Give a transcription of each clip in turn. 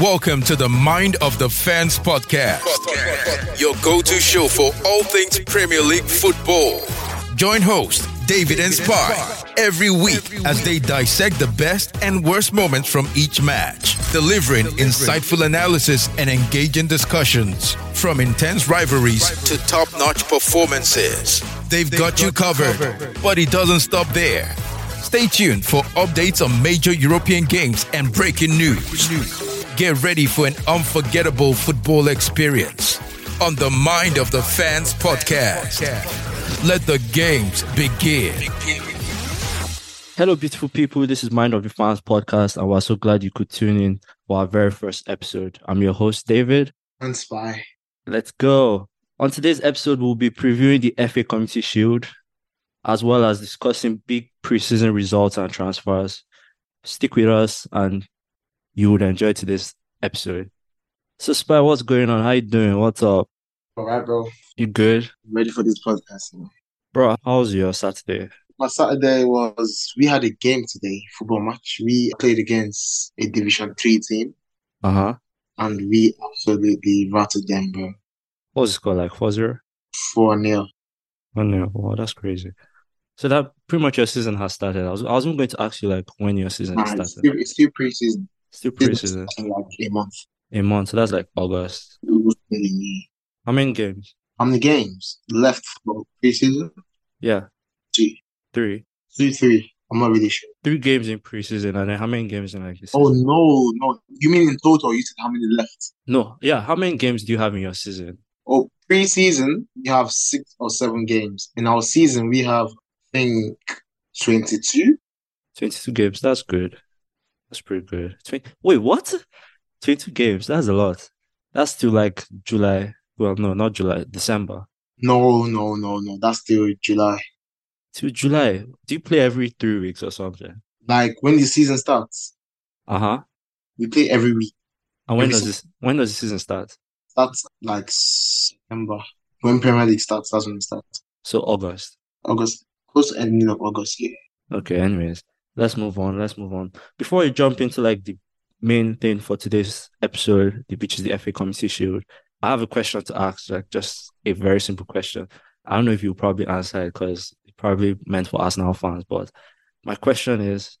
Welcome to the Mind of the Fans Podcast, your go-to show for all things Premier League football. Join host David and Spy every week as they dissect the best and worst moments from each match, delivering insightful analysis and engaging discussions. From intense rivalries to top-notch performances, they've got you covered, but it doesn't stop there. Stay tuned for updates on major European games and breaking news. Get ready for an unforgettable football experience on the Mind of the Fans Podcast. Let the games begin. Hello, beautiful people. This is Mind of the Fans Podcast, and we're so glad you could tune in for our very first episode. I'm your host, David. And Spy. Let's go. On today's episode, we'll be previewing the FA Community Shield, as well as discussing big preseason results and transfers. Stick with us and you would enjoy today's episode. So Spy, what's going on? How you doing? What's up? All right, bro. You good? Ready for this podcast, man. Bro, how was your Saturday? My Saturday was, we had a game today, football match. We played against a Division 3 team. Uh-huh. And we absolutely rattled them, bro. What was the score, like 4-0? 4-0. 1-0. Wow, that's crazy. So that pretty much your season has started. I wasn't going to ask you like when your season started. It's still preseason. Still preseason. Like a month. A month. So that's like August. How many games? How many games left for preseason? Yeah. Three. I'm not really sure. 3 games in preseason, and then how many games in like this? Oh no. You mean in total? You said how many left? No. Yeah. How many games do you have in your season? Oh, pre-season, we have 6 or 7 games. In our season, we have, I think, 22. 22 games, that's good. That's pretty good. Wait, what? 22 games, that's a lot. That's still like July. Well, no, not July, December. No. That's still July. Till July? Do you play every 3 weeks or something? Like, when the season starts? Uh-huh. We play every week. And when does the season start? That's like September. When Premier League starts, that's when it starts. So August. August. Close to ending of August, yeah. Okay, anyways. Let's move on. Before we jump into like the main thing for today's episode, which is the FA Community Shield, I have a question to ask, like just a very simple question. I don't know if you'll probably answer it because it's probably meant for Arsenal fans, but my question is,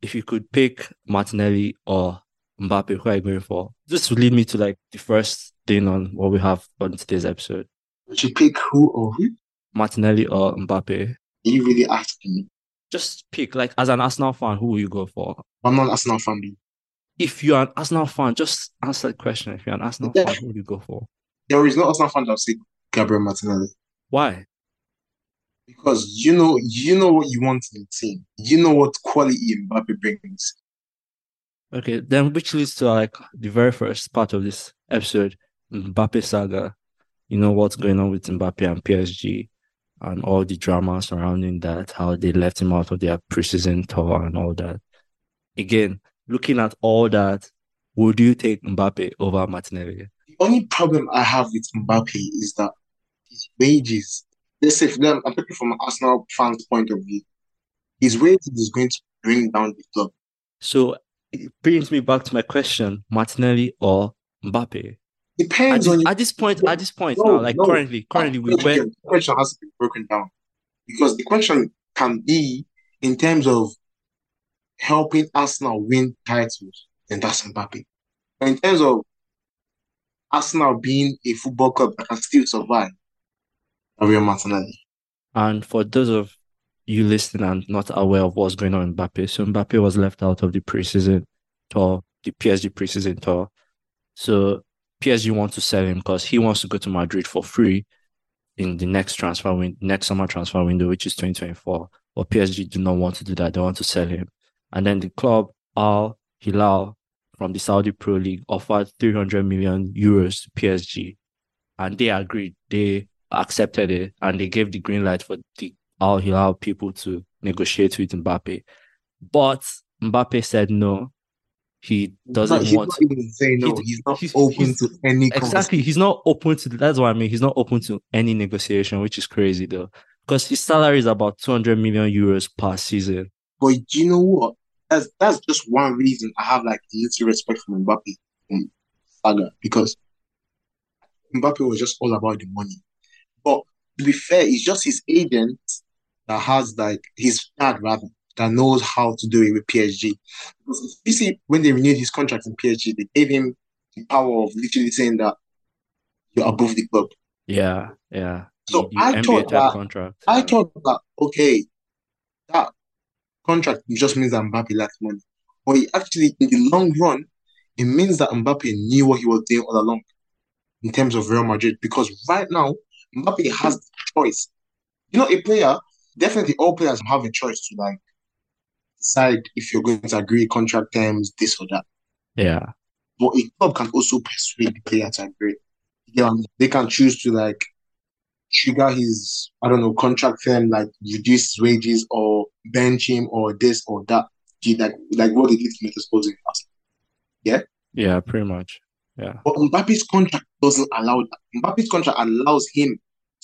if you could pick Martinelli or Mbappe, who are you going for? This would lead me to like the first thing on what we have on today's episode. Would you pick who or who? Martinelli or Mbappe? Are you really asking me? Just pick, like as an Arsenal fan, who will you go for? I'm not an Arsenal fan. Dude. If you're an Arsenal fan, just answer the question. If you're an Arsenal fan, who will you go for? There is no Arsenal fan that will say Gabriel Martinelli. Why? Because you know what you want in the team. You know what quality Mbappe brings. Okay, then which leads to like the very first part of this episode, Mbappe saga. You know what's going on with Mbappe and PSG and all the drama surrounding that, how they left him out of their preseason tour and all that. Again, looking at all that, would you take Mbappe over Martinelli? The only problem I have with Mbappe is that his wages, let's say I'm talking from an Arsenal fan's point of view, his wages is going to bring down the club. So it brings me back to my question: Martinelli or Mbappe? Depends on you. At this point, no, now, like no. Currently, the question has to be broken down because the question can be in terms of helping Arsenal win titles, and that's Mbappe. But in terms of Arsenal being a football club that can still survive, Gabriel Martinelli. And for those of you listening and not aware of what's going on in Mbappe. So Mbappe was left out of the preseason tour, the PSG preseason tour. So PSG wants to sell him because he wants to go to Madrid for free in the next summer transfer window, which is 2024. But PSG do not want to do that. They want to sell him. And then the club, Al-Hilal, from the Saudi Pro League, offered 300 million euros to PSG. And they agreed. They accepted it. And they gave the green light for the Al-Hilal people to negotiate with Mbappe. But Mbappe said no. He doesn't want to. No. He's not open to. That's what I mean. He's not open to any negotiation, which is crazy though. Because his salary is about 200 million euros per season. But you know what? That's just one reason I have like little respect for Mbappe. saga, because Mbappe was just all about the money. But to be fair, it's just his agent that has like his dad rather that knows how to do it with PSG. Because you see, when they renewed his contract in PSG, they gave him the power of literally saying that you're above the club. Yeah, yeah. So I thought that okay, that contract just means that Mbappe lacks money. But he actually, in the long run, it means that Mbappe knew what he was doing all along in terms of Real Madrid. Because right now, Mbappe has a choice. You know, a player, definitely all players have a choice to like decide if you're going to agree contract terms, this or that. Yeah. But a club can also persuade the player to agree. Yeah, they can choose to like trigger his, I don't know, contract term, like reduce his wages or bench him or this or that. Like what they did to Messi in Arsenal. Yeah? Yeah, pretty much. Yeah. But Mbappe's contract doesn't allow that. Mbappe's contract allows him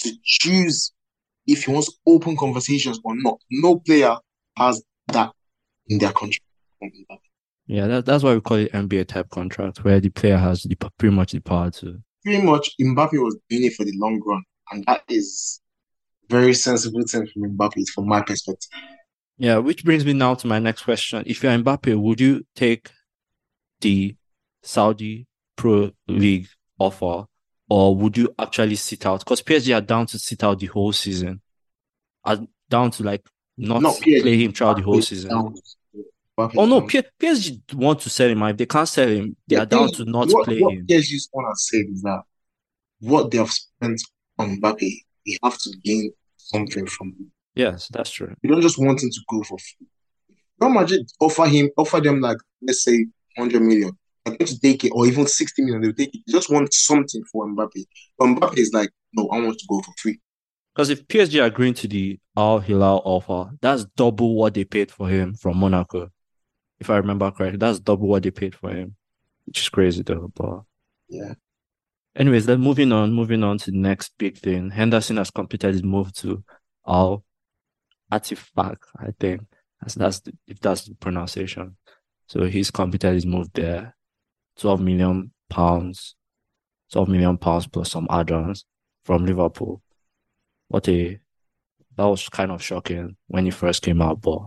to choose if he wants open conversations or not. No player has that in their contract. Yeah, that's why we call it NBA-type contract, where the player has pretty much the power to... Pretty much, Mbappe was doing it for the long run, and that is very sensible thing from Mbappe, from my perspective. Yeah, which brings me now to my next question. If you're Mbappe, would you take the Saudi Pro League offer, or would you actually sit out? Because PSG are down to sit out the whole season. Are down to like not play him throughout the whole season. Oh no, PSG want to sell him. If they can't sell him, they are down to not play him. What PSG's want to say is that what they have spent on Mbappe, they have to gain something from him. Yes, that's true. You don't just want him to go for free. Real Madrid offer them like, let's say, 100 million. They're going to take it, or even 60 million, they'll take it. You just want something for Mbappe. But Mbappe is like, no, I want to go for free. Because if PSG are agreeing to the Al-Hilal offer, that's double what they paid for him from Monaco. If I remember correctly, that's double what they paid for him. Which is crazy though, but... Yeah. Anyways, then moving on to the next big thing. Henderson has completed his move to Al-Ettifaq, I think. That's the pronunciation. So he's completed his move there. £12 million plus some add-ons from Liverpool. That was kind of shocking when he first came out, but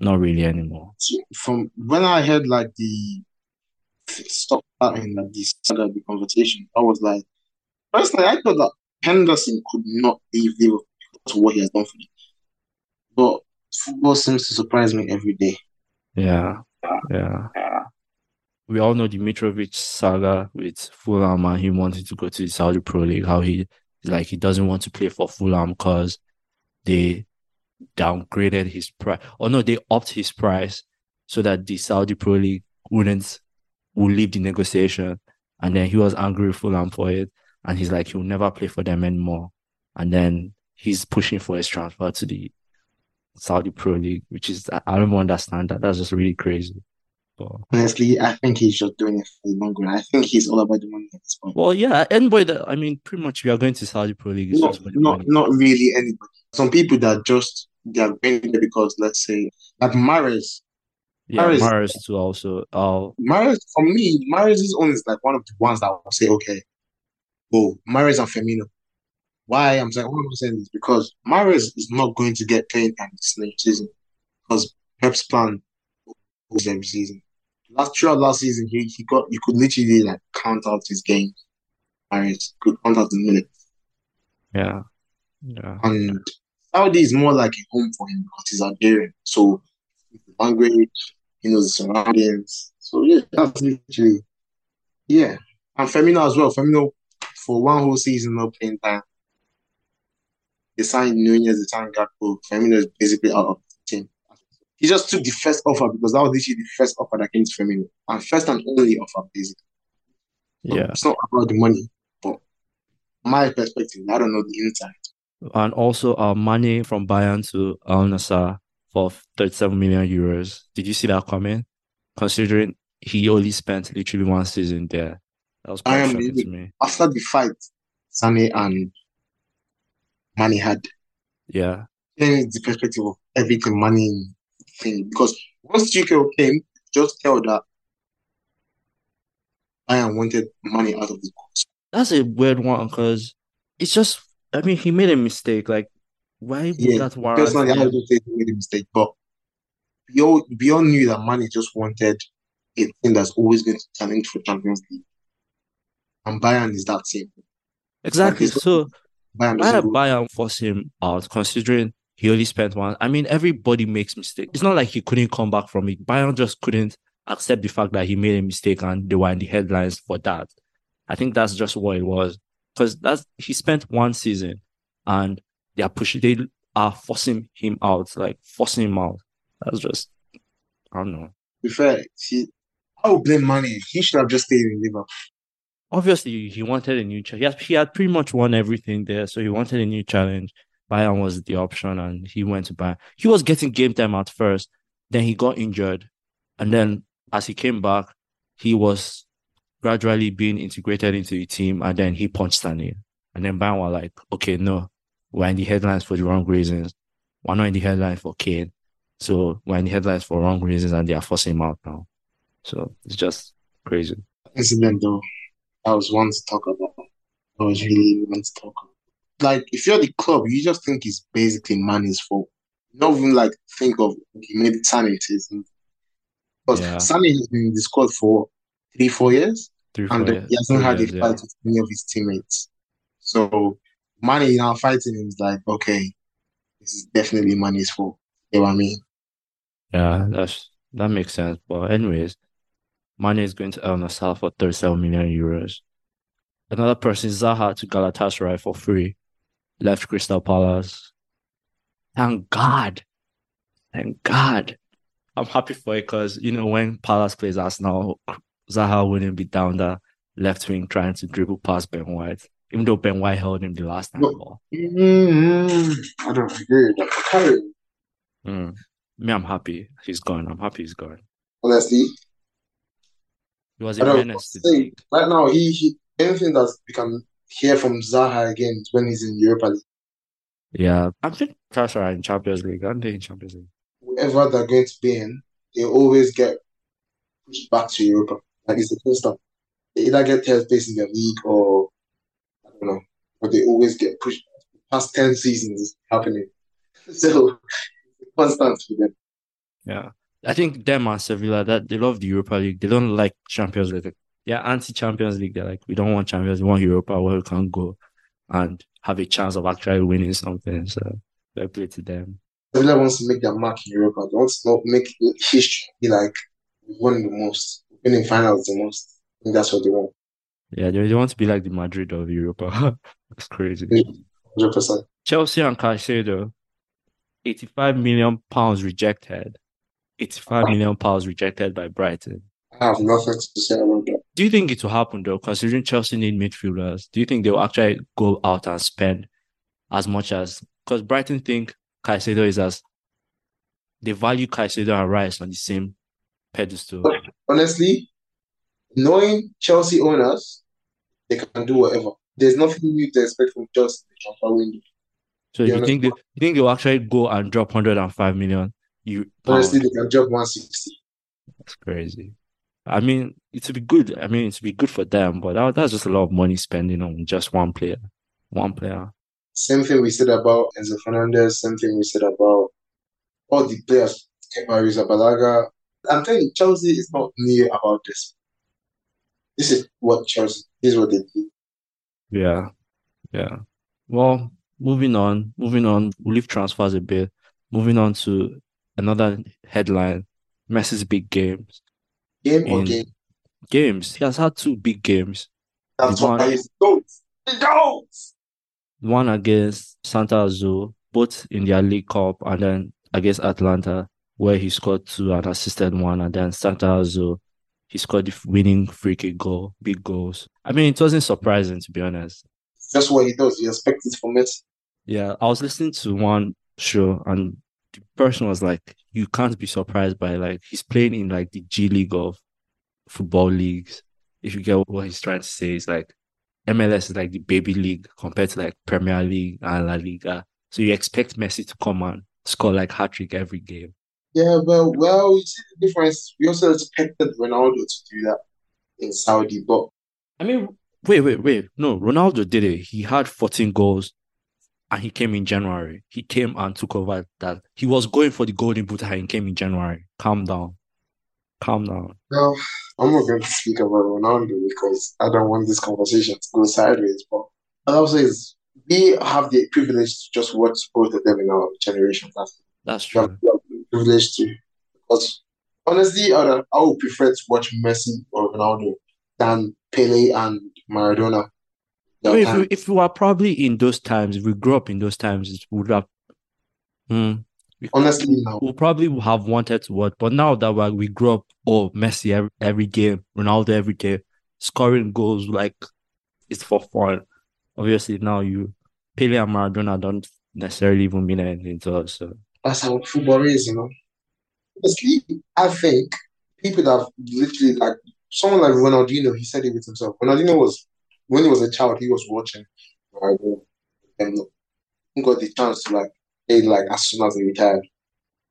not really anymore. From when I heard like the stop and like the conversation, I was like, personally, I thought that Henderson could not leave Liverpool because of what he has done for me. But football seems to surprise me every day. Yeah. We all know the Mitrovic saga with Fulham, and he wanted to go to the Saudi Pro League. How he doesn't want to play for Fulham because they downgraded his price. Oh no, they upped his price so that the Saudi Pro League would leave the negotiation. And then he was angry with Fulham for it. And he's like, he'll never play for them anymore. And then he's pushing for his transfer to the Saudi Pro League, which is, I don't understand that. That's just really crazy. But honestly, I think he's just doing it for the long run. I think he's all about the money at this point. Well, yeah, anybody that, I mean, pretty much we are going to Saudi Pro League. Not really anybody. Some people that just, they are going there because, let's say, like Mahrez. Yeah, Mahrez too also. Mahrez, for me, Mahrez's own is like one of the ones that I will say, okay, go, Mahrez and Firmino. Why I'm saying what I'm saying is because Mahrez is not going to get playing time this next season because Pep's plan was every season. Last season he got, you could literally like count out his game. Mahrez could count out the minutes. Yeah. And Saudi is more like a home for him because he's Algerian, so the language, he knows the surroundings. So yeah, that's literally yeah. And Firmino as well. Firmino for one whole season not playing time. They signed Nunez, they signed Gakpo. Firmino is basically out of the team. He just took the first offer because that was literally the first offer that came to Firmino. And first and only offer, basically. So yeah. It's not about the money, but my perspective, I don't know the inside. And also Mane from Bayern to Al-Nassr for 37 million euros. Did you see that coming? Considering he only spent literally one season there. That was quite shocking to me. After the fight, Sané and Mane had. Yeah. Then it's the perspective of everything Mane thing. Because once Tuchel came, just tell that Bayern wanted money out of the course. That's a weird one because it's just, I mean, he made a mistake. Like, why would that warrant? Personally, I don't think he made a mistake, but Beyond knew that Man just wanted a team that's always going to challenge for Champions League. And Bayern is that team. Exactly. So why did Bayern force him out, considering he only spent one? I mean, everybody makes mistakes. It's not like he couldn't come back from it. Bayern just couldn't accept the fact that he made a mistake and they were in the headlines for that. I think that's just what it was. Because he spent one season and they are forcing him out, like forcing him out. That's just, I don't know. To be fair, I would blame Mane. He should have just stayed in Liverpool. Obviously, he wanted a new challenge. He had pretty much won everything there, so he wanted a new challenge. Bayern was the option, and he went to Bayern. He was getting game time at first, then he got injured. And then as he came back, he was gradually being integrated into the team, and then he punched Sané. And then Bayern were like, okay, no, we're in the headlines for the wrong reasons. We're not in the headlines for Kane. So we're in the headlines for wrong reasons, and they are forcing him out now. So it's just crazy. Incident though, I was one to talk about. I was really one to talk about. Like, if you're the club, you just think it's basically Mane's fault. You don't even like think of he made Sané. Because Sané has been in the squad for 3-4 years, he hasn't had a fight with any of his teammates. So Mane now fighting him is like, okay, this is definitely Mane's fault. You know what I mean? Yeah, that makes sense. But anyways, Mane is going to Al-Nassr for 37 million euros. Another person, Zaha, to Galatasaray for free. Left Crystal Palace. Thank God. Thank God. I'm happy for it because, you know, when Palace plays Arsenal, Zaha wouldn't be down the left wing trying to dribble past Ben White. Even though Ben White held him the last time. I don't agree. Me, I'm happy he's gone. Honestly, he was a menace to the league. Right now, he anything that we can hear from Zaha again is when he's in Europa League. Yeah, I think Cash are in Champions League, aren't they? In Champions League, wherever they're going to be in, they always get pushed back to Europa. Like, it's the constant. They either get 10th place in the league or I don't know, but they always get pushed past 10 seasons. It's happening. So. Constant with them. Yeah. I think them and Sevilla, that they love the Europa League. They don't like Champions League. They're anti-Champions League. They're like, we don't want Champions, we want Europa where we can go and have a chance of actually winning something. So fair play to them. Sevilla wants to make their mark in Europa. They want to make history, be like, we won the most. We've been in finals the most. I think that's what they want. Yeah, they want to be like the Madrid of Europa. That's crazy. 100%. Chelsea and Caicedo. £85 million rejected. £85 million rejected by Brighton. I have nothing to say about that. Do you think it will happen though, considering Chelsea need midfielders? Do you think they will actually go out and spend as much as... Because Brighton think Caicedo is as... They value Caicedo and Rice on the same pedestal. But honestly, knowing Chelsea owners, they can do whatever. There's nothing new to expect from Chelsea in the transfer window. So you think they'll actually go and drop 105 million? Honestly, they can drop 160. That's crazy. I mean, it would be good. I mean, it would be good for them, but that's just a lot of money spending on just one player. Same thing we said about Enzo Fernandez. Same thing we said about all the players. Kepa Arrizabalaga. I'm telling you, Chelsea is not new about this. This is what they do. Yeah. Yeah. Well... Moving on, we'll leave transfers a bit. Moving on to another headline, Messi's big games. Games. He has had two big games. That's what I used to do. One against Santa Azul, both in their League Cup, and then against Atlanta, where he scored two and assisted one, and then Santa Azul, he scored the winning free kick goal, big goals. I mean, it wasn't surprising, to be honest. That's what he does. You expect it from it. Yeah, I was listening to one show and the person was like, you can't be surprised by like he's playing in like the G League of football leagues. If you get what he's trying to say, it's like MLS is like the baby league compared to like Premier League and La Liga. So you expect Messi to come and score like hat-trick every game. Yeah, but well, you see the difference. We also expected Ronaldo to do that. in Saudi. But I mean, wait. No, Ronaldo did it. He had 14 goals and he came in January. He came and took over that. He was going for the golden boot and he came in January. Calm down. No, I'm not going to speak about Ronaldo because I don't want this conversation to go sideways. But all I'll say is we have the privilege to just watch both of them in our generation. That's true. We have the privilege to. Because honestly, I would prefer to watch Messi or Ronaldo than Pele and Maradona. If we were probably in those times, if we grew up in those times, it would have. Honestly, no. We probably would have wanted to watch, but now that we grew up, Messi every game, Ronaldo every day, scoring goals like it's for fun. Obviously, now Pele and Maradona don't necessarily even mean anything to us. So. That's how football is, you know. Honestly, I think people that have literally, like, someone like Ronaldinho, he said it with himself. Ronaldinho was, when he was a child, he was watching Maradona and got the chance to, like, played like as soon as they retired.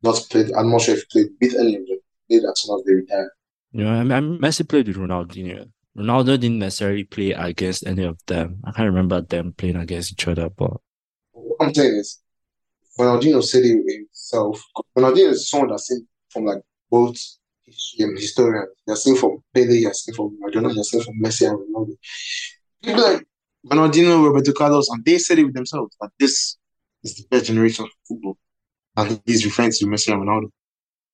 Not played. I'm not sure if he played with any of them. Played as soon as they retired. Yeah, I mean, Messi played with Ronaldinho. Ronaldo didn't necessarily play against any of them. I can't remember them playing against each other. But what I'm saying is, Ronaldinho said it himself. Ronaldinho is someone that's seen from like both historians. They're seen from Pele, they're seen from Maradona, they're seen from Messi and Ronaldo. People like Ronaldinho, Roberto Carlos, and they said it with themselves. Like this. It's the best generation of football. And he's referring to Messi and Ronaldo.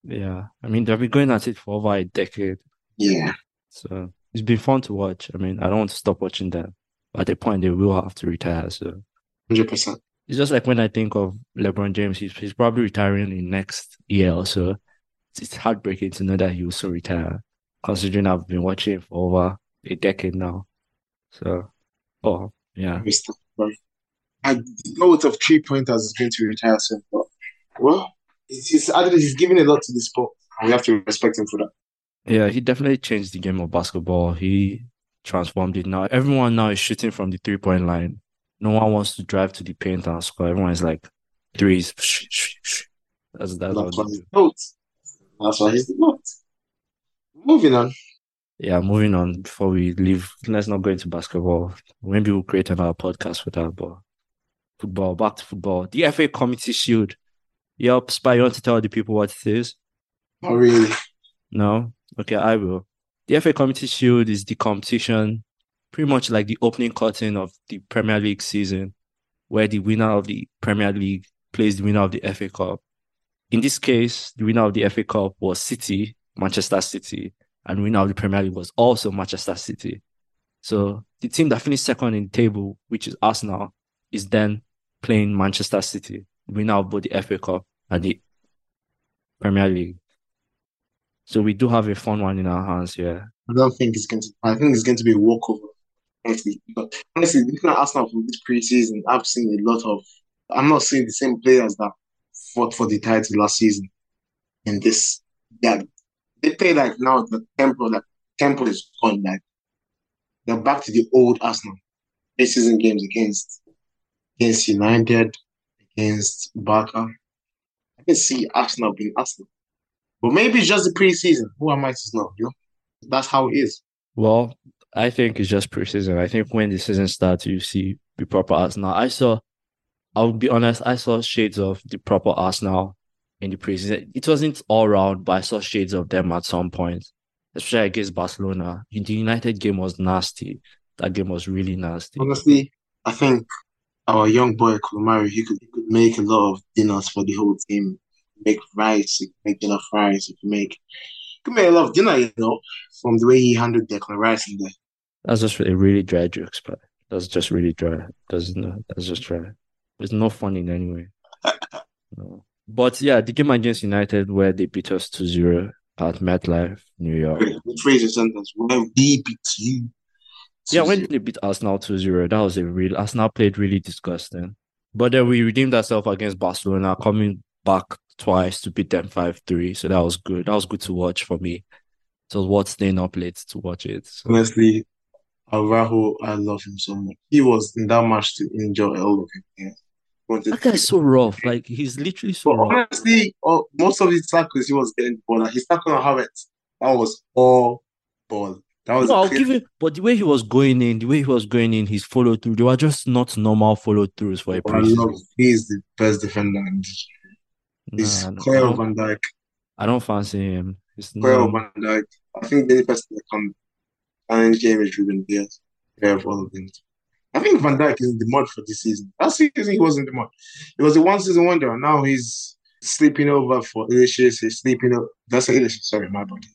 Yeah. I mean, they've been going at it for over a decade. Yeah. So it's been fun to watch. I mean, I don't want to stop watching them. At a point, they will have to retire. So 100%. It's just like when I think of LeBron James, he's probably retiring in next year or so. It's heartbreaking to know that he will soon retire, considering I've been watching him for over a decade now. So, yeah. The goal of 3-pointers is going to retire soon, but well, he's giving a lot to the sport, and we have to respect him for that. Yeah, he definitely changed the game of basketball. He transformed it. Now everyone now is shooting from the 3-point line. No one wants to drive to the paint and score. Everyone is like threes. That's why he's the GOAT. Moving on. Yeah, moving on. Before we leave, let's not go into basketball. Maybe we'll create another podcast for that, but. Football, back to football. The FA Community Shield. Yup, Spy, you want to tell the people what it is? Not really. No? Okay, I will. The FA Community Shield is the competition, pretty much like the opening curtain of the Premier League season, where the winner of the Premier League plays the winner of the FA Cup. In this case, the winner of the FA Cup was City, Manchester City, and the winner of the Premier League was also Manchester City. So the team that finished second in the table, which is Arsenal, is then playing Manchester City, winner of both the FA Cup and the Premier League. So we do have a fun one in our hands here. I think it's going to be a walkover. Honestly, looking at Arsenal from this preseason, I've seen a lot of. I'm not seeing the same players that fought for the title last season. And this, yeah, they play like now the tempo is gone. Like they're back to the old Arsenal preseason games against United, against Barca. I can see Arsenal being Arsenal. But maybe it's just the preseason. Who am I to know? You know? That's how it is. Well, I think it's just preseason. I think when the season starts, you see the proper Arsenal. I'll be honest, I saw shades of the proper Arsenal in the preseason. It wasn't all round, but I saw shades of them at some point, especially against Barcelona. The United game was nasty. That game was really nasty. Honestly, I think our young boy Kulumari, he could make a lot of dinners for the whole team. Make rice, he could make dinner fries, he could make a lot of dinner, you know, from the way he handled Declan Rice in there. That's just really dry jokes, but that's just really dry. That's just dry. It's not fun in any way. No. But yeah, the game against United where they beat us 2-0 at MetLife, New York. Rephrase the sentence. Where we beat you. 2-0. Yeah, when they beat Arsenal 2-0, that was Arsenal played really disgusting. But then we redeemed ourselves against Barcelona, coming back twice to beat them 5-3. So that was good. That was good to watch for me. So it was worth staying up late to watch it. So. Honestly, Araujo, I love him so much. He was in that match to enjoy all of it. That guy's so rough. Like, he's literally so rough. Honestly, most of his tackles, he was getting the ball. His tackle on Havertz, that was all ball. That was but the way he was going in, his follow through, they were just not normal follow throughs for a person. He is the best defender. He's Kyle Van Dijk. I don't fancy him. Kyle Van Dijk. I think the only person that can challenge him is Ruben Dias. I think Van Dijk is in the mud for this season. Last season he was in the mud. It was a one-season wonder. Now he's sleeping over for Ilicious. He's sleeping over. That's Ilicious. Sorry, my body.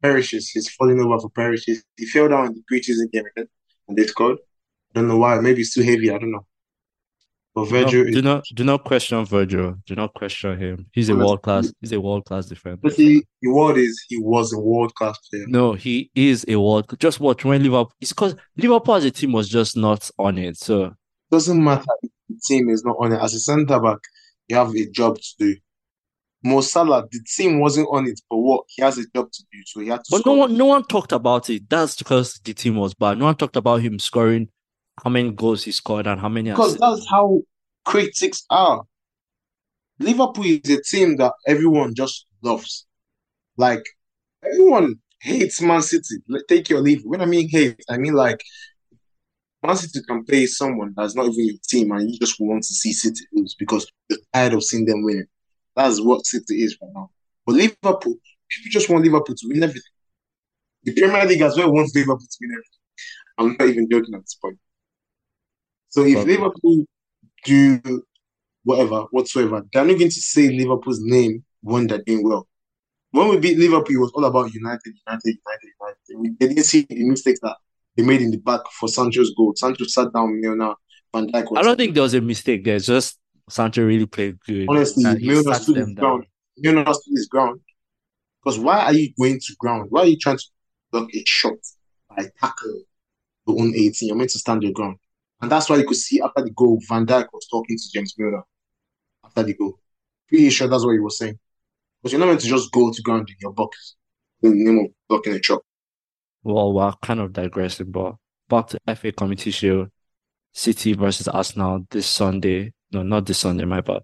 Perishes. He's falling over for Perishes. He fell down in the preseason game again, and they scored. I don't know why. Maybe it's too heavy. I don't know. But Virgil, do not question Virgil. Do not question him. He's a world class. He's a world class defender. But he was a world class player. No, he is a world. Just watch when Liverpool. It's because Liverpool as a team was just not on it. So it doesn't matter if the team is not on it. As a centre back, you have a job to do. Mo Salah, the team wasn't on it, but what he has a job to do, so he had to. But score. no one talked about it. That's because the team was bad. No one talked about him scoring, how many goals he scored, and how many. Because that's how critics are. Liverpool is a team that everyone just loves. Like everyone hates Man City. Take your leave. When I mean hate, I mean like Man City can play someone that's not even your team, and you just want to see City lose because you're tired of seeing them winning. That's what City is right now. But Liverpool, people just want Liverpool to win everything. The Premier League as well wants Liverpool to win everything. I'm not even joking at this point. So if Liverpool do whatsoever, they're not going to say Liverpool's name when they're doing well. When we beat Liverpool, it was all about United. They didn't see the mistakes that they made in the back for Sancho's goal. Sancho sat down, Van Dijk. I don't think there was a mistake there. It's just Sancho really played good. Honestly, Milner stood his ground. Because why are you going to ground? Why are you trying to block a shot by tackle your own 18? You're meant to stand your ground. And that's why you could see after the goal, Van Dijk was talking to James Milner after the goal. Pretty sure that's what he was saying. Because you're not meant to just go to ground in your box in the name of blocking a shot. Well, we're kind of digressing, but back to FA Community Shield, City versus Arsenal this Sunday. No, not this Sunday, my bad.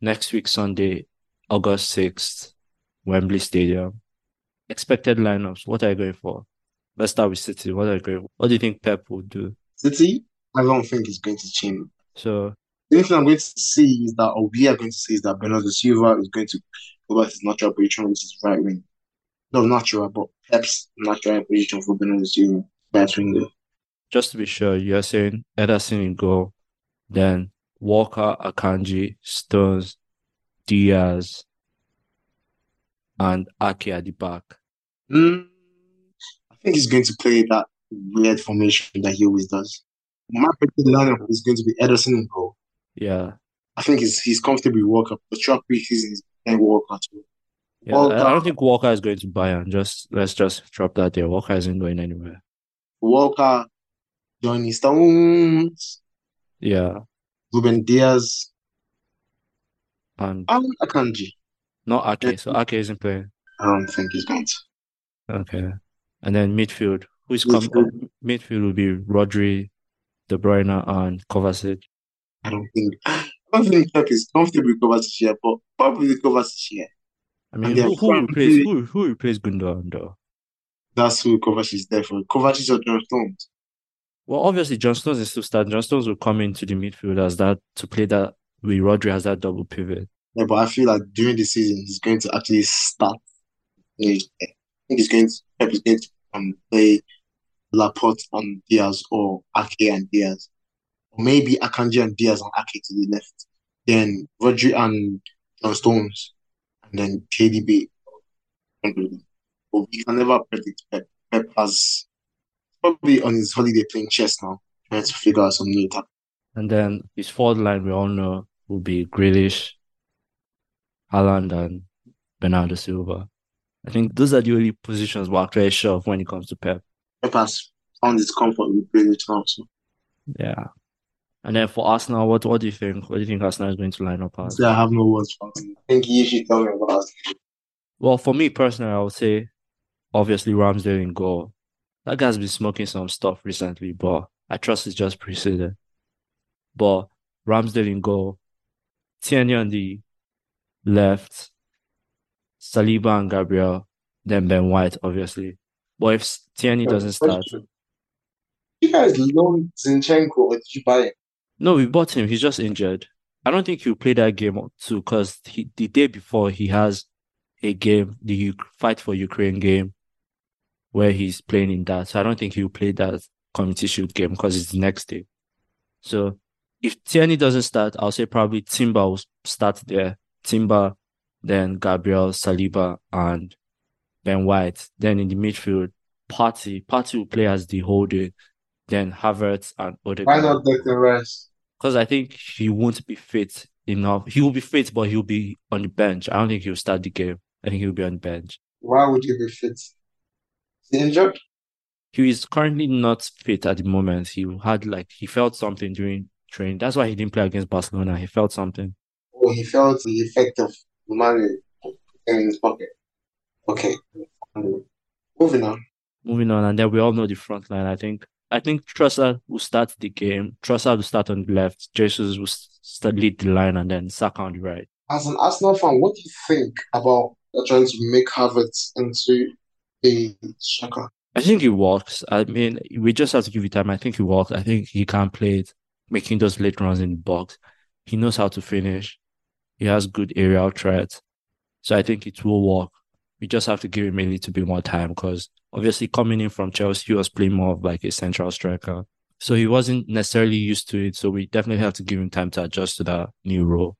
Next week, Sunday, August 6th, Wembley Stadium. Expected lineups. What are you going for? Let's start with City. What do you think Pep will do? City, I don't think it's going to change. So the only thing I'm going to see is that, or we are going to see, is that Bernardo Silva is going to go back to his natural position, which is right wing. No, natural, but Pep's natural position for Bernardo Silva, right winger. Just to be sure, you're saying Ederson in goal, then Walker, Akanji, Stones, Diaz, and Ake at the back. I think he's going to play that weird formation that he always does. My particular lineup is going to be Ederson and goal. Yeah. I think he's comfortable with Walker, but throughout preseason he's playing Walker too. Yeah, Walker, I don't think Walker is going to Bayern. Let's drop that there. Walker isn't going anywhere. Walker, Johnny Stones. Yeah. Ruben Diaz and Akanji. Not Ake. So Ake isn't playing. I don't think he's going to. Okay. And then midfield. Who's coming? Midfield will be Rodri, De Bruyne, and Kovacic. I don't think Pep is comfortable with Kovacic here, but probably Kovacic here. I mean, who replaced Gundogan though? That's who Kovacic is there for. Kovacic or John Stones. Well, obviously, John Stones is still starting. John Stones will come into the midfield as that to play that with Rodri as that double pivot. Yeah, but I feel like during the season, he's going to actually start. I think he's going to play Laporte and Diaz or Ake and Diaz. Or maybe Akanji and Diaz and Ake to the left. Then Rodri and John Stones. And then KDB. But we can never predict Pep. Pep has probably on his holiday playing chess now, trying to figure out some new tactics. And then his forward line, we all know, will be Grealish, Haaland, and Bernardo Silva. I think those are the only positions we're actually sure of when it comes to Pep. Pep has found his comfort with Grealish also. Yeah. And then for Arsenal, what do you think? What do you think Arsenal is going to line up as? I have no words for him. I think you should tell me about Arsenal. Well, for me personally, I would say, obviously, Ramsdale in goal. That guy's been smoking some stuff recently, but I trust it's just preseason. But Ramsdale in goal, Tierney on the left, Saliba and Gabriel, then Ben White, obviously. But if Tierney doesn't start... You guys loaned Zinchenko or did you buy him? No, we bought him. He's just injured. I don't think he'll play that game too because the day before he has a game, the Fight for Ukraine game, where he's playing in that. So I don't think he'll play that Community Shield game because it's the next day. So if Tierney doesn't start, I'll say probably Timber will start there. Timber, then Gabriel, Saliba, and Ben White. Then in the midfield, Partey. Partey will play as the holder. Then Havertz and Odegaard. Why not take the rest? Because I think he won't be fit enough. He will be fit, but he'll be on the bench. I don't think he'll start the game. I think he'll be on the bench. Why would he be fit? Is he injured? He is currently not fit at the moment. He felt something during training. That's why he didn't play against Barcelona. He felt something. Oh, he felt the effect of the money in his pocket. Okay. Moving on, and then we all know the front line, I think. I think Trossard will start the game. Trossard will start on the left. Jesus will lead the line and then Saka on the right. As an Arsenal fan, what do you think about trying to make Havertz into a Saka? I think he works. I mean, we just have to give it time. I think he works. I think he can play it, making those late runs in the box. He knows how to finish. He has good aerial threat. So I think it will work. We just have to give him a little bit more time because obviously coming in from Chelsea, he was playing more of like a central striker. So he wasn't necessarily used to it. So we definitely have to give him time to adjust to that new role.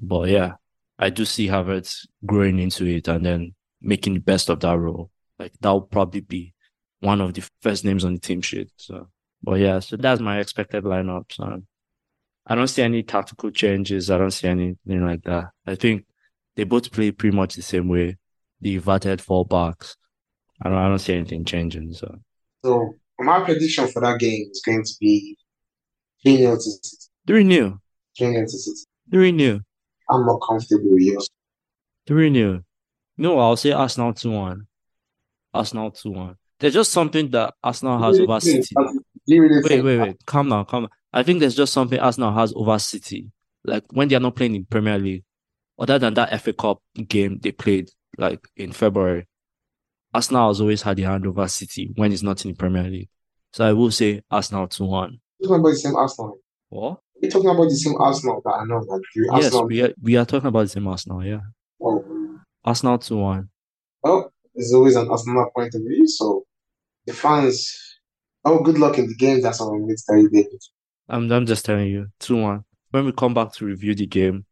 But yeah, I do see Havertz growing into it and then making the best of that role. Like that will probably be one of the first names on the team sheet. So, but yeah, so that's my expected lineup. So I don't see any tactical changes. I don't see anything like that. I think they both play pretty much the same way. The inverted four backs. I don't see anything changing. So my prediction for that game is going to be 3-0 to City. 3-0? 3-0 to City. 3-0. I'm not comfortable with yours. 3-0. No, I'll say Arsenal 2-1. Arsenal 2-1. There's just something that Arsenal has over City. Wait. Calm down. I think there's just something Arsenal has over City. Like when they are not playing in Premier League, other than that FA Cup game they played like in February, Arsenal has always had the hand over City when it's not in the Premier League. So I will say Arsenal 2-1. You're talking about the same Arsenal. What? We're talking about the same Arsenal that I know. Like you, yes, Arsenal... we are talking about the same Arsenal, yeah. Oh. Arsenal 2-1. Well, there's always an Arsenal point of view, so the fans... Oh, good luck in the game. That's all I'm going to tell you, David. I'm just telling you, 2-1. When we come back to review the game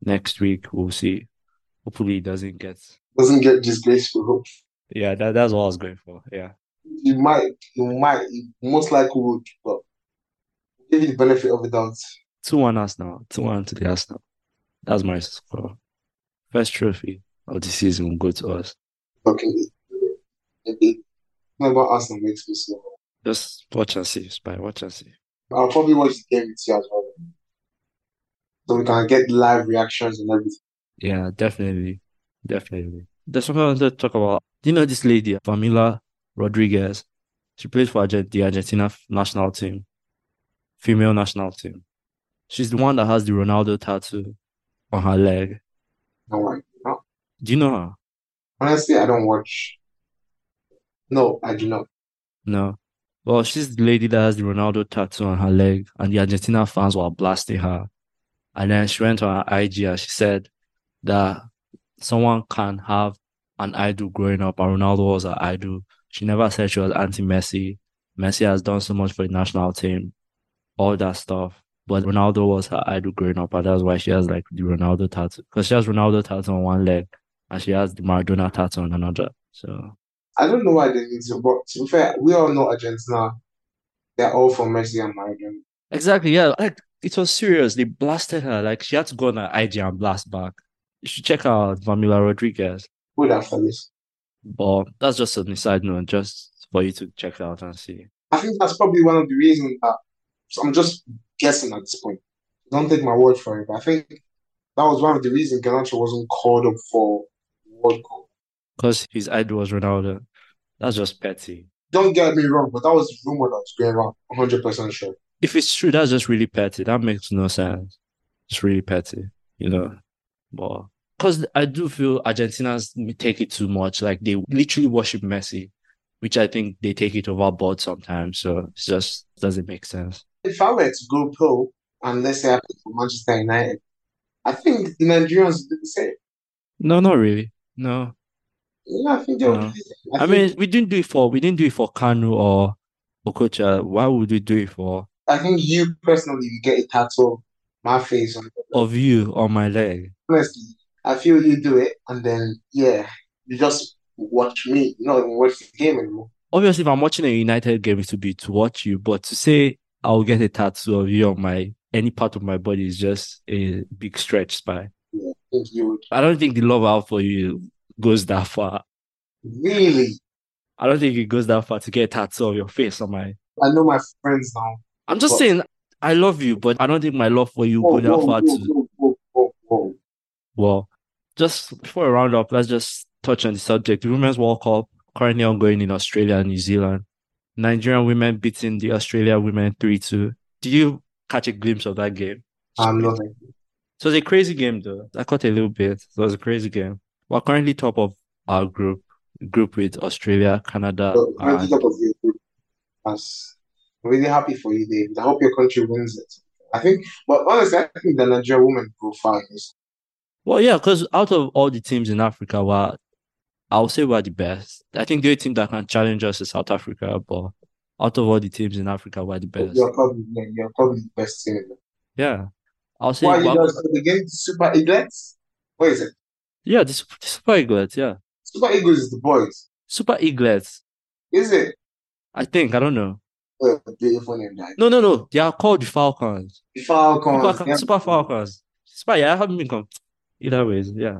next week, we'll see. Hopefully it doesn't get disgraceful. Yeah, that's what I was going for. Yeah, you most likely would, but give you the benefit of the doubt. 2-1 Arsenal, 2-1 to the Arsenal. That's my score. First trophy of the season will go to us. Okay, maybe. What about Arsenal makes me so? Just watch and see, Spy. Watch and see. I'll probably watch the game with you as well, so we can get live reactions and everything. Yeah, definitely. There's something I want to talk about. Do you know this lady, Pamela Rodriguez? She plays for the Argentina national team, female national team. She's the one that has the Ronaldo tattoo on her leg. No. Do you know her? Honestly, I don't watch. No, I do not. No. Well, she's the lady that has the Ronaldo tattoo on her leg, and the Argentina fans were blasting her. And then she went on her IG and she said that someone can have an idol growing up, and Ronaldo was an idol. She never said she was anti-Messi. Messi has done so much for the national team, all that stuff. But Ronaldo was her idol growing up, and that's why she has like the Ronaldo tattoo. Because she has Ronaldo tattoo on one leg, and she has the Maradona tattoo on another. So I don't know why they need to, but to be fair, we all know Argentina. They're all for Messi and Maradona. Exactly, yeah. Like it was serious. They blasted her. Like she had to go on her IG and blast back. You should check out Yamila Rodríguez. Good after this. But that's just a side note, just for you to check out and see. I think that's probably one of the reasons that I'm just guessing at this point. Don't take my word for it. But I think that was one of the reasons Garnacho wasn't called up for World Cup. Because his idol was Ronaldo. That's just petty. Don't get me wrong, but that was the rumor that was going around. 100% sure. If it's true, that's just really petty. That makes no sense. It's really petty, you know. But because I do feel Argentinians take it too much. Like, they literally worship Messi. which I think they take it overboard sometimes. So it just doesn't make sense. If I were to go pro and let's say I play for Manchester United, I think the Nigerians do the same. No, not really. No. Yeah, I think they would do the same. I mean, we didn't do it for Kanu or Okocha. Why would we do it for? I think you personally, you get a tattoo of my face on of you on my leg. Honestly, I feel you do it, and then you just watch me. You don't even watch the game anymore. Obviously, if I'm watching a United game, it would be to watch you. But to say I'll get a tattoo of you on my any part of my body is just a big stretch, Spy. Yeah, I think you would. I don't think the love out for you goes that far. Really? I don't think it goes that far to get a tattoo of your face on my. I know my friends now. I'm just saying I love you, but I don't think my love for you goes that far to. Well, just before a round up, let's just touch on the subject. The Women's World Cup currently ongoing in Australia and New Zealand. Nigerian women beating the Australia women 3-2. Did you catch a glimpse of that game? I'm not. So it's a crazy game, though. I caught a little bit. So it was a crazy game. We're currently top of our group with Australia, Canada. So, currently top of your group. I'm really happy for you, Dave. I hope your country wins it. I think the Nigerian women go far. Well, yeah, because out of all the teams in Africa, I'll say we're the best. I think the only team that can challenge us is South Africa, but out of all the teams in Africa, we're the best. You're probably the best team. Yeah. I'll say... Why you guys against Super Eagles? What is it? Yeah, the Super Eagles, yeah. Super Eagles is the boys. Super Eagles. Is it? I think. I don't know. Oh, beautiful name, guys. No. They are called the Falcons. The Falcons. Super Falcons. Super, yeah, I haven't been come. Either ways, yeah.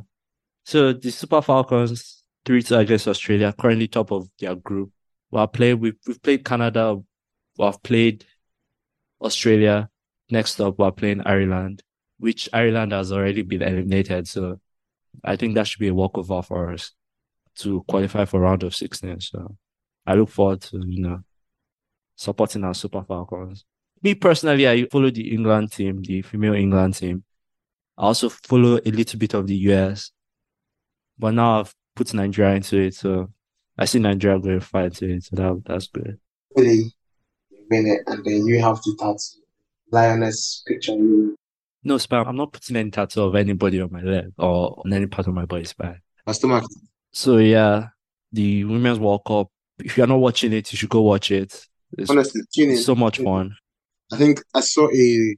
So the Super Falcons 3-2 against Australia, currently top of their group. We've played Canada, we've played Australia. Next up, we're playing Ireland, which Ireland has already been eliminated. So I think that should be a walkover for us to qualify for round of 16. So I look forward to supporting our Super Falcons. Me personally, I follow the England team, the female England team. I also follow a little bit of the US, but now I've put Nigeria into it, so I see Nigeria going far into it, so that's good. Really, you win it, and then you have to tattoo Lioness picture. No, Spy, I'm not putting any tattoo of anybody on my leg or on any part of my body, Spy. So yeah, the Women's World Cup. If you're not watching it, you should go watch it. Honestly, tune in. So much fun. I think I saw a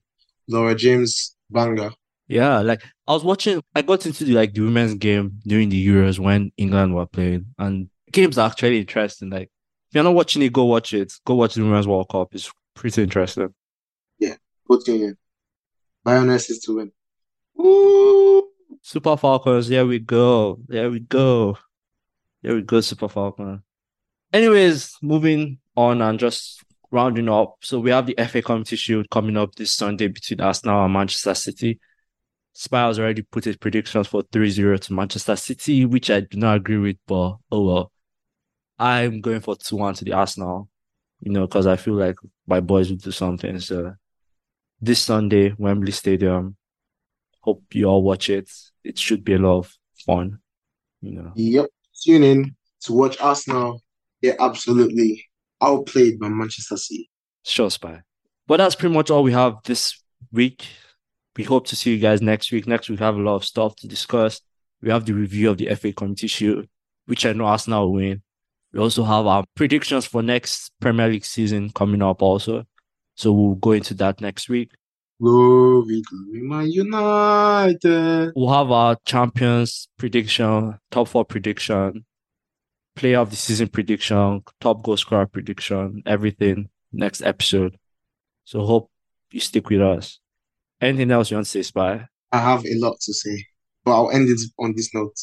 Laura James banger. Yeah, I got into the women's game during the Euros when England were playing, and games are actually interesting. Like, if you're not watching it, go watch it. Go watch the Women's World Cup. It's pretty interesting. Yeah, good game. Lioness is to win. Woo! Super Falcons, there we go. Super Falcons. Anyways, moving on and just rounding up. So we have the FA Community Shield coming up this Sunday between Arsenal and Manchester City. Spy has already put his predictions for 3-0 to Manchester City, which I do not agree with, but oh well. I'm going for 2-1 to the Arsenal, because I feel like my boys will do something. So this Sunday, Wembley Stadium, hope you all watch it. It should be a lot of fun. Yep. Tune in to watch Arsenal. Yeah, absolutely. Outplayed by Manchester City. Sure, Spy. But that's pretty much all we have this week. We hope to see you guys next week. Next week, we have a lot of stuff to discuss. We have the review of the FA Community Shield, which I know Arsenal will win. We also have our predictions for next Premier League season coming up also. So we'll go into that next week. Glory, glory, Man United. We'll have our champions prediction, top four prediction, player of the season prediction, top goal scorer prediction, everything next episode. So hope you stick with us. Anything else you want to say, Spy? I have a lot to say, but I'll end it on this note.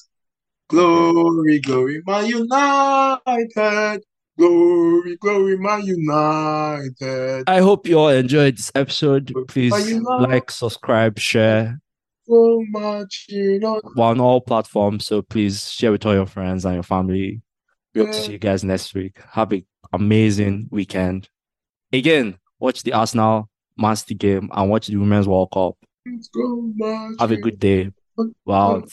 Glory, glory, Man United. Glory, glory, Man United. I hope you all enjoyed this episode. Please like, subscribe, share. So much, We're on all platforms, so please share with all your friends and your family. We hope to see you guys next week. Have an amazing weekend. Again, watch the Arsenal Master game and watch the Women's World Cup. Have a good day. Wow.